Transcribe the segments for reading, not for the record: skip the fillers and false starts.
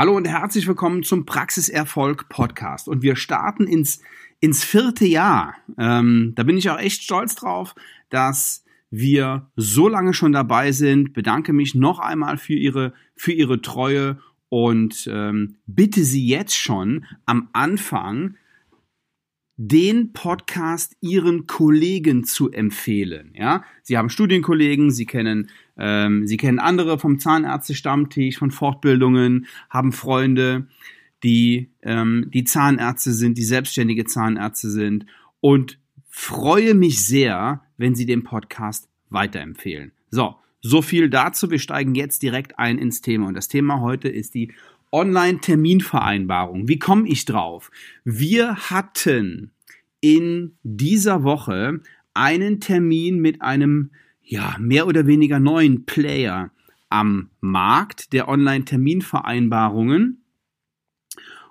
Hallo und herzlich willkommen zum Praxiserfolg-Podcast. Und wir starten ins vierte Jahr. Da bin ich auch echt stolz drauf, dass wir so lange schon dabei sind. Bedanke mich noch einmal für Ihre Treue und bitte Sie jetzt schon am Anfang, den Podcast Ihren Kollegen zu empfehlen. Ja? Sie haben Studienkollegen, Sie kennen andere vom Zahnärzte-Stammtisch, von Fortbildungen, haben Freunde, die Zahnärzte sind, die selbstständige Zahnärzte sind, und freue mich sehr, wenn Sie den Podcast weiterempfehlen. So viel dazu. Wir steigen jetzt direkt ein ins Thema, und das Thema heute ist die Online-Terminvereinbarung. Wie komme ich drauf? Wir hatten in dieser Woche einen Termin mit einem mehr oder weniger neuen Player am Markt der Online-Terminvereinbarungen.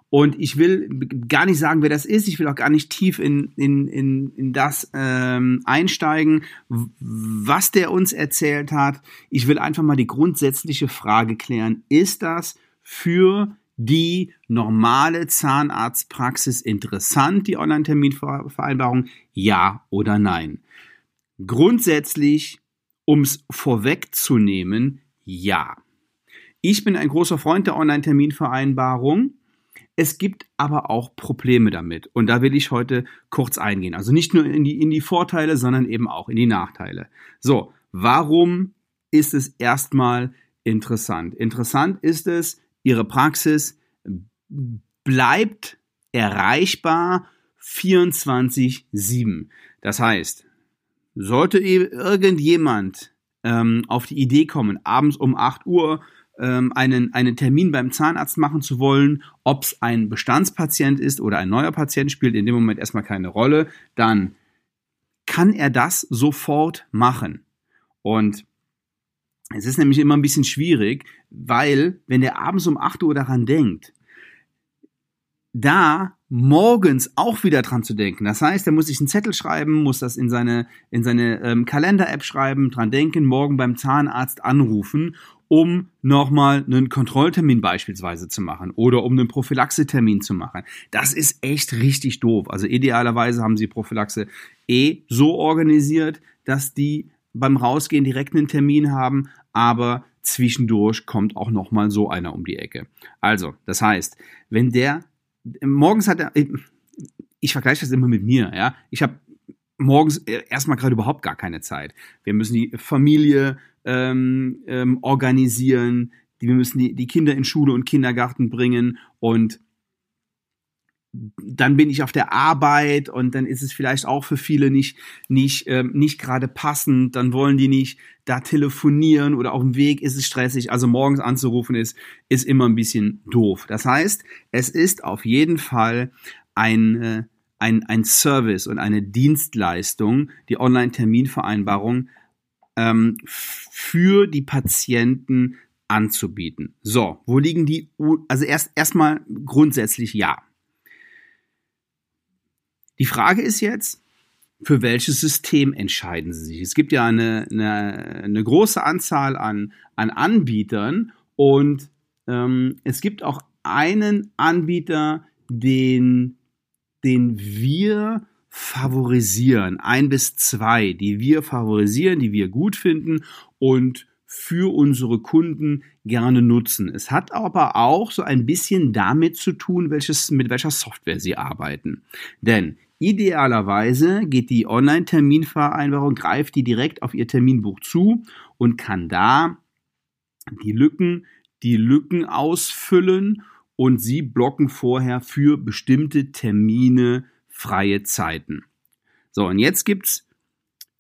Und ich will gar nicht sagen, wer das ist. Ich will auch gar nicht tief in das einsteigen, was der uns erzählt hat. Ich will einfach mal die grundsätzliche Frage klären. Ist das für die normale Zahnarztpraxis interessant, die Online-Terminvereinbarung? Ja oder nein? Grundsätzlich, um es vorwegzunehmen, ja. Ich bin ein großer Freund der Online-Terminvereinbarung. Es gibt aber auch Probleme damit. Und da will ich heute kurz eingehen. Also nicht nur in die Vorteile, sondern eben auch in die Nachteile. So, warum ist es erstmal interessant? Interessant ist es, Ihre Praxis bleibt erreichbar 24/7. Das heißt, sollte irgendjemand auf die Idee kommen, abends um 8 Uhr einen Termin beim Zahnarzt machen zu wollen, ob es ein Bestandspatient ist oder ein neuer Patient, spielt in dem Moment erstmal keine Rolle, dann kann er das sofort machen. Und es ist nämlich immer ein bisschen schwierig, weil wenn der abends um 8 Uhr daran denkt, da morgens auch wieder dran zu denken. Das heißt, er muss sich einen Zettel schreiben, muss das in seine Kalender-App schreiben, dran denken, morgen beim Zahnarzt anrufen, um nochmal einen Kontrolltermin beispielsweise zu machen oder um einen Prophylaxetermin zu machen. Das ist echt richtig doof. Also idealerweise haben Sie Prophylaxe so organisiert, dass die beim Rausgehen direkt einen Termin haben, aber zwischendurch kommt auch nochmal so einer um die Ecke. Also, das heißt, wenn der morgens hat er, ich vergleiche das immer mit mir, ja, ich habe morgens erstmal gerade überhaupt gar keine Zeit. Wir müssen die Familie organisieren, wir müssen die Kinder in Schule und Kindergarten bringen, und dann bin ich auf der Arbeit, und dann ist es vielleicht auch für viele nicht gerade passend, dann wollen die nicht da telefonieren oder auf dem Weg ist es stressig, also morgens anzurufen ist immer ein bisschen doof. Das heißt, es ist auf jeden Fall ein Service und eine Dienstleistung, die Online-Terminvereinbarung für die Patienten anzubieten. So, wo liegen die, also erstmal grundsätzlich ja. Die Frage ist jetzt, für welches System entscheiden Sie sich? Es gibt ja eine große Anzahl an Anbietern, und es gibt auch einen Anbieter, den wir favorisieren, 1 bis 2, die wir favorisieren, die wir gut finden und für unsere Kunden gerne nutzen. Es hat aber auch so ein bisschen damit zu tun, mit welcher Software Sie arbeiten. Denn idealerweise geht die Online-Terminvereinbarung, greift die direkt auf Ihr Terminbuch zu und kann da die Lücken ausfüllen, und Sie blocken vorher für bestimmte Termine freie Zeiten. So, und jetzt gibt's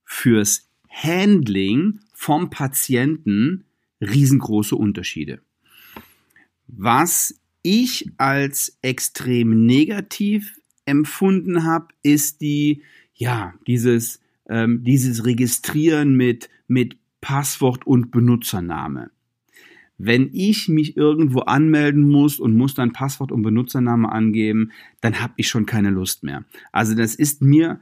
fürs Handling vom Patienten riesengroße Unterschiede. Was ich als extrem negativ empfunden habe, ist dieses Registrieren mit Passwort und Benutzername. Wenn ich mich irgendwo anmelden muss und muss dann Passwort und Benutzername angeben, dann habe ich schon keine Lust mehr. Also das ist mir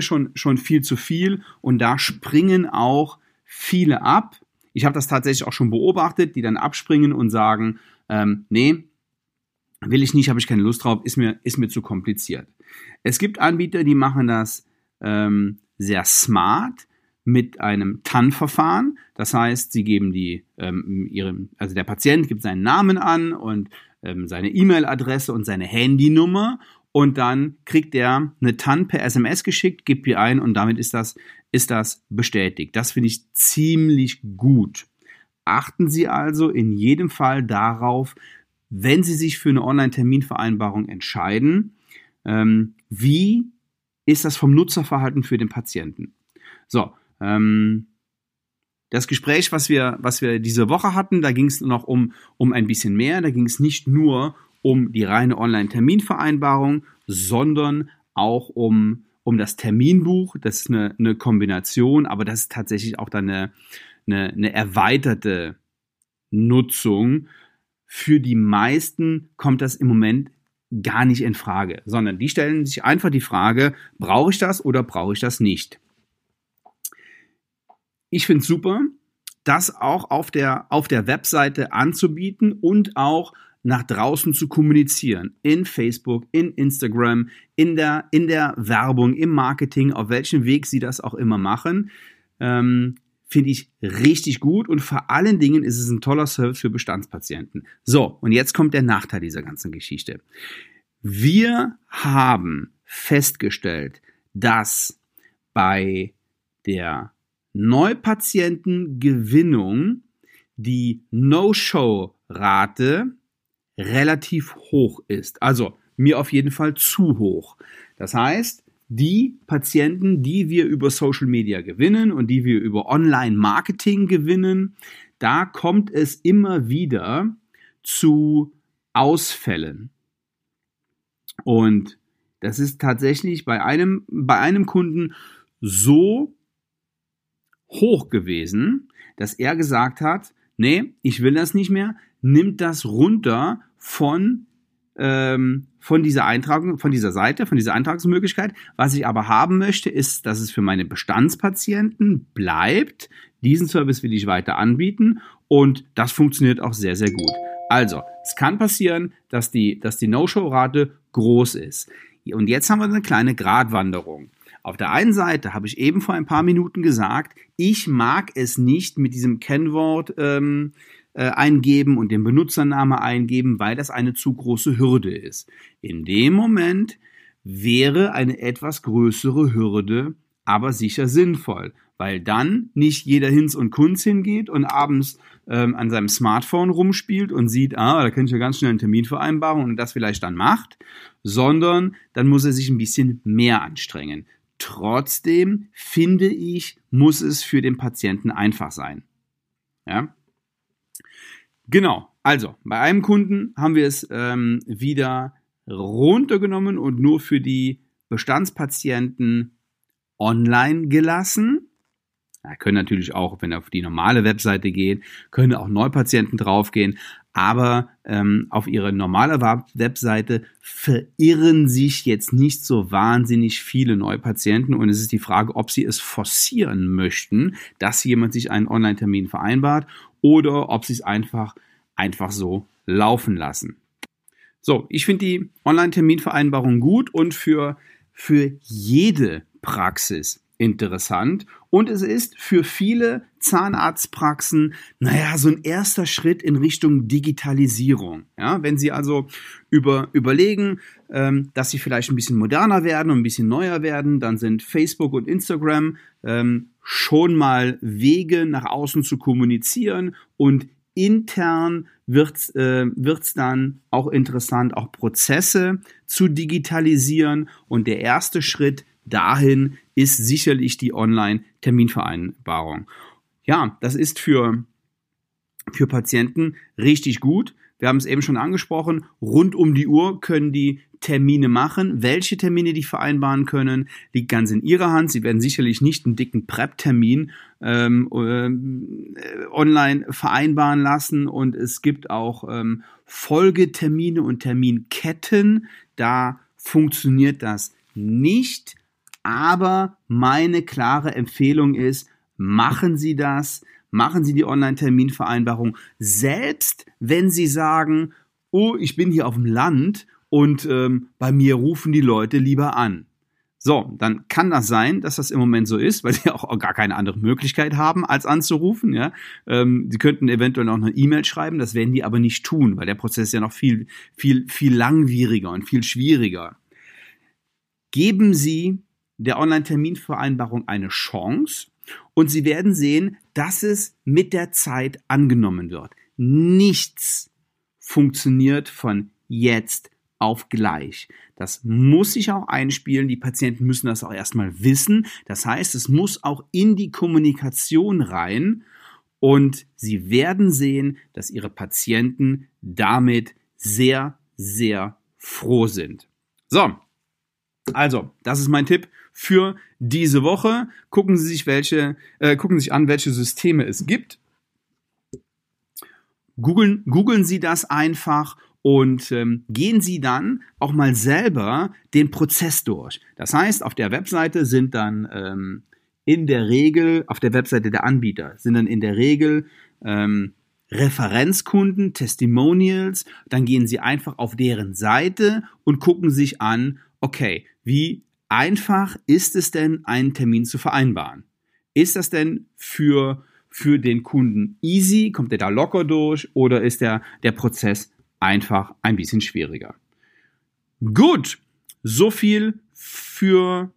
schon viel zu viel, und da springen auch viele ab. Ich habe das tatsächlich auch schon beobachtet, die dann abspringen und sagen, nee, Will ich nicht, habe ich keine Lust drauf, ist mir zu kompliziert. Es gibt Anbieter, die machen das sehr smart mit einem TAN-Verfahren. Das heißt, sie geben der Patient gibt seinen Namen an und seine E-Mail-Adresse und seine Handynummer und dann kriegt er eine TAN per SMS geschickt, gibt die ein und damit ist das bestätigt. Das finde ich ziemlich gut. Achten Sie also in jedem Fall darauf, wenn Sie sich für eine Online-Terminvereinbarung entscheiden, wie ist das vom Nutzerverhalten für den Patienten? So, das Gespräch, was wir diese Woche hatten, da ging es noch um ein bisschen mehr. Da ging es nicht nur um die reine Online-Terminvereinbarung, sondern auch um das Terminbuch. Das ist eine Kombination, aber das ist tatsächlich auch dann eine erweiterte Nutzung. Für die meisten kommt das im Moment gar nicht in Frage, sondern die stellen sich einfach die Frage, brauche ich das oder brauche ich das nicht? Ich finde es super, das auch auf der Webseite anzubieten und auch nach draußen zu kommunizieren. In Facebook, in Instagram, in der Werbung, im Marketing, auf welchem Weg Sie das auch immer machen, finde ich richtig gut und vor allen Dingen ist es ein toller Service für Bestandspatienten. So, und jetzt kommt der Nachteil dieser ganzen Geschichte. Wir haben festgestellt, dass bei der Neupatientengewinnung die No-Show-Rate relativ hoch ist. Also mir auf jeden Fall zu hoch. Das heißt, die Patienten, die wir über Social Media gewinnen und die wir über Online-Marketing gewinnen, da kommt es immer wieder zu Ausfällen. Und das ist tatsächlich bei einem Kunden so hoch gewesen, dass er gesagt hat, nee, ich will das nicht mehr, nimmt das runter von dieser Eintragung, von dieser Seite, von dieser Eintragungsmöglichkeit. Was ich aber haben möchte, ist, dass es für meine Bestandspatienten bleibt. Diesen Service will ich weiter anbieten und das funktioniert auch sehr, sehr gut. Also, es kann passieren, dass die No-Show-Rate groß ist. Und jetzt haben wir eine kleine Gratwanderung. Auf der einen Seite habe ich eben vor ein paar Minuten gesagt, ich mag es nicht mit diesem Kennwort eingeben und den Benutzername eingeben, weil das eine zu große Hürde ist. In dem Moment wäre eine etwas größere Hürde aber sicher sinnvoll, weil dann nicht jeder Hinz und Kunz hingeht und abends an seinem Smartphone rumspielt und sieht, da kann ich ja ganz schnell einen Termin vereinbaren und das vielleicht dann macht, sondern dann muss er sich ein bisschen mehr anstrengen. Trotzdem, finde ich, muss es für den Patienten einfach sein. Ja? Genau, also bei einem Kunden haben wir es wieder runtergenommen und nur für die Bestandspatienten online gelassen. Da können natürlich auch, wenn er auf die normale Webseite geht, können auch Neupatienten draufgehen, aber auf ihre normale Webseite verirren sich jetzt nicht so wahnsinnig viele Neupatienten und es ist die Frage, ob sie es forcieren möchten, dass jemand sich einen Online-Termin vereinbart oder ob sie es einfach so laufen lassen. So, ich finde die Online-Terminvereinbarung gut und für jede Praxis interessant und es ist für viele Zahnarztpraxen, so ein erster Schritt in Richtung Digitalisierung. Ja, wenn Sie also überlegen, dass Sie vielleicht ein bisschen moderner werden und ein bisschen neuer werden, dann sind Facebook und Instagram schon mal Wege, nach außen zu kommunizieren und intern wird's dann auch interessant, auch Prozesse zu digitalisieren und der erste Schritt dahin ist sicherlich die Online-Terminvereinbarung. Ja, das ist für Patienten richtig gut. Wir haben es eben schon angesprochen, rund um die Uhr können die Termine machen. Welche Termine die vereinbaren können, liegt ganz in Ihrer Hand. Sie werden sicherlich nicht einen dicken Prep-Termin online vereinbaren lassen und es gibt auch Folgetermine und Terminketten. Da funktioniert das nicht. Aber meine klare Empfehlung ist, machen Sie das, machen Sie die Online-Terminvereinbarung. Selbst wenn Sie sagen, oh, ich bin hier auf dem Land und bei mir rufen die Leute lieber an. So, dann kann das sein, dass das im Moment so ist, weil die auch gar keine andere Möglichkeit haben, als anzurufen. Ja? Die könnten eventuell noch eine E-Mail schreiben, das werden die aber nicht tun, weil der Prozess ist ja noch viel, viel, viel langwieriger und viel schwieriger. Geben Sie der Online-Terminvereinbarung eine Chance und Sie werden sehen, dass es mit der Zeit angenommen wird. Nichts funktioniert von jetzt auf gleich. Das muss sich auch einspielen. Die Patienten müssen das auch erstmal wissen. Das heißt, es muss auch in die Kommunikation rein und sie werden sehen, dass ihre Patienten damit sehr, sehr froh sind. So, also, das ist mein Tipp für diese Woche. Gucken Sie sich an, welche Systeme es gibt. Googeln Sie das einfach. Und gehen Sie dann auch mal selber den Prozess durch. Das heißt, auf der Webseite sind dann in der Regel, auf der Webseite der Anbieter, sind dann in der Regel Referenzkunden, Testimonials. Dann gehen Sie einfach auf deren Seite und gucken sich an, okay, wie einfach ist es denn, einen Termin zu vereinbaren? Ist das denn für den Kunden easy? Kommt der da locker durch oder ist der Prozess einfach ein bisschen schwieriger. Gut, so viel für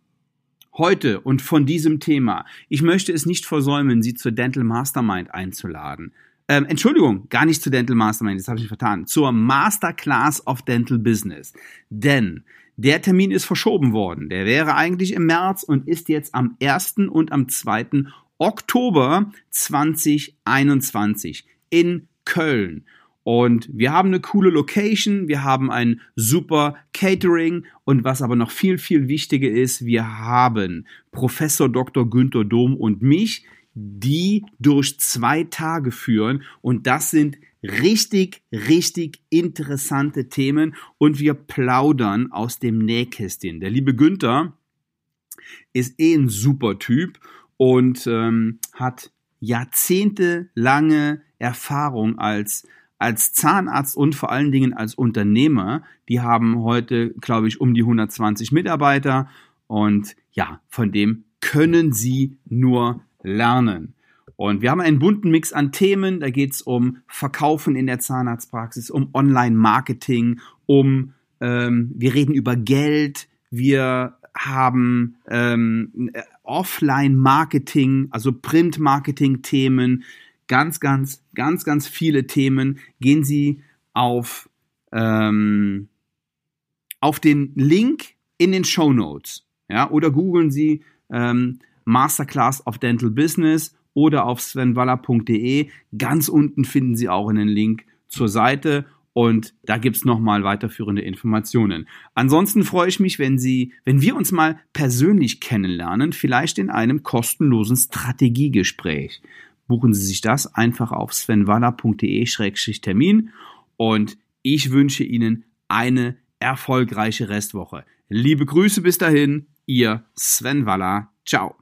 heute und von diesem Thema. Ich möchte es nicht versäumen, Sie zur Dental Mastermind einzuladen. Entschuldigung, gar nicht zur Dental Mastermind, das habe ich vertan. Zur Masterclass of Dental Business. Denn der Termin ist verschoben worden. Der wäre eigentlich im März und ist jetzt am 1. und am 2. Oktober 2021 in Köln. Und wir haben eine coole Location, wir haben ein super Catering und was aber noch viel, viel wichtiger ist, wir haben Professor Dr. Günther Dom und mich, die durch 2 Tage führen und das sind richtig, richtig interessante Themen und wir plaudern aus dem Nähkästchen. Der liebe Günther ist ein super Typ und hat jahrzehntelange Erfahrung als Zahnarzt und vor allen Dingen als Unternehmer. Die haben heute, glaube ich, um die 120 Mitarbeiter. Und ja, von dem können Sie nur lernen. Und wir haben einen bunten Mix an Themen. Da geht es um Verkaufen in der Zahnarztpraxis, um Online-Marketing, wir reden über Geld, wir haben Offline-Marketing, also Print-Marketing-Themen, ganz, ganz, ganz, ganz viele Themen. Gehen Sie auf den Link in den Shownotes, ja, oder googeln Sie Masterclass of Dental Business oder auf svenwaller.de. Ganz unten finden Sie auch einen Link zur Seite und da gibt es nochmal weiterführende Informationen. Ansonsten freue ich mich, wenn wir uns mal persönlich kennenlernen, vielleicht in einem kostenlosen Strategiegespräch. Buchen Sie sich das einfach auf svenwaller.de/termin und ich wünsche Ihnen eine erfolgreiche Restwoche. Liebe Grüße bis dahin, Ihr Sven Waller. Ciao.